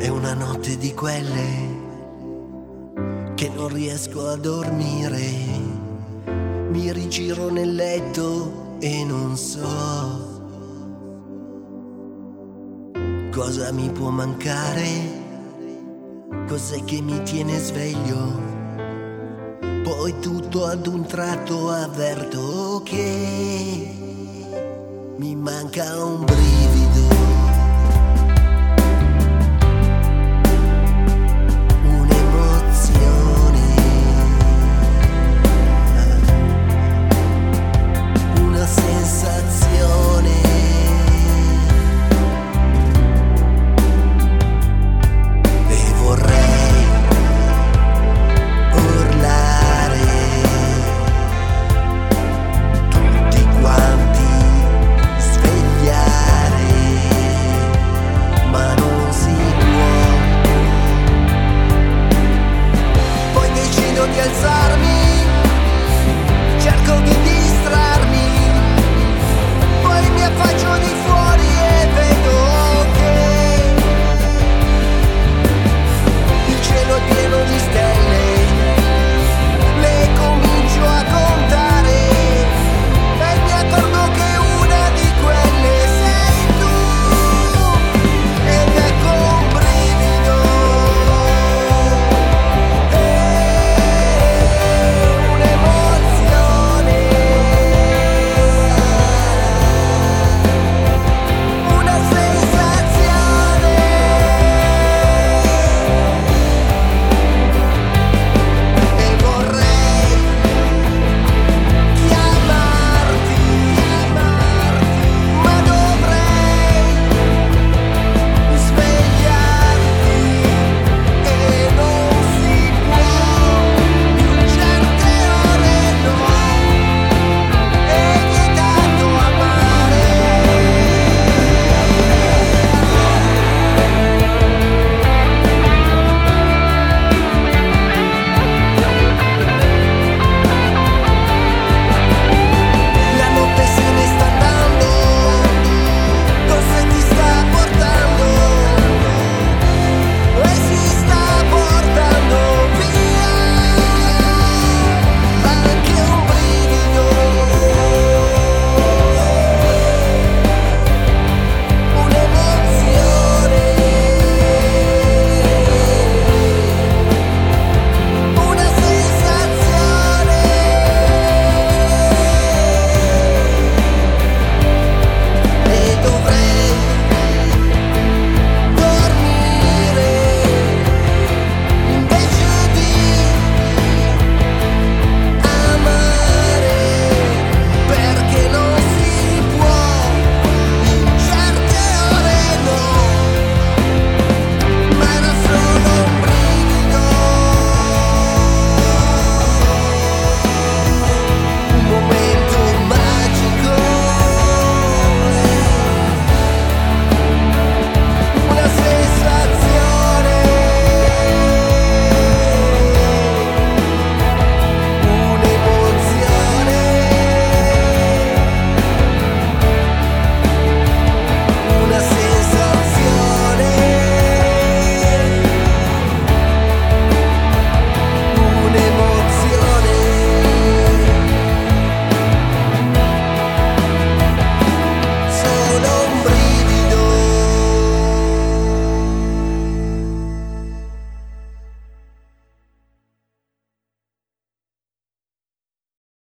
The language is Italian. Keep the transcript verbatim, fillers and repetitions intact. È una notte di quelle che non riesco a dormire. Mi rigiro nel letto e non so cosa mi può mancare. Cos'è che mi tiene sveglio? Poi tutto ad un tratto avverto che mi manca un brivido.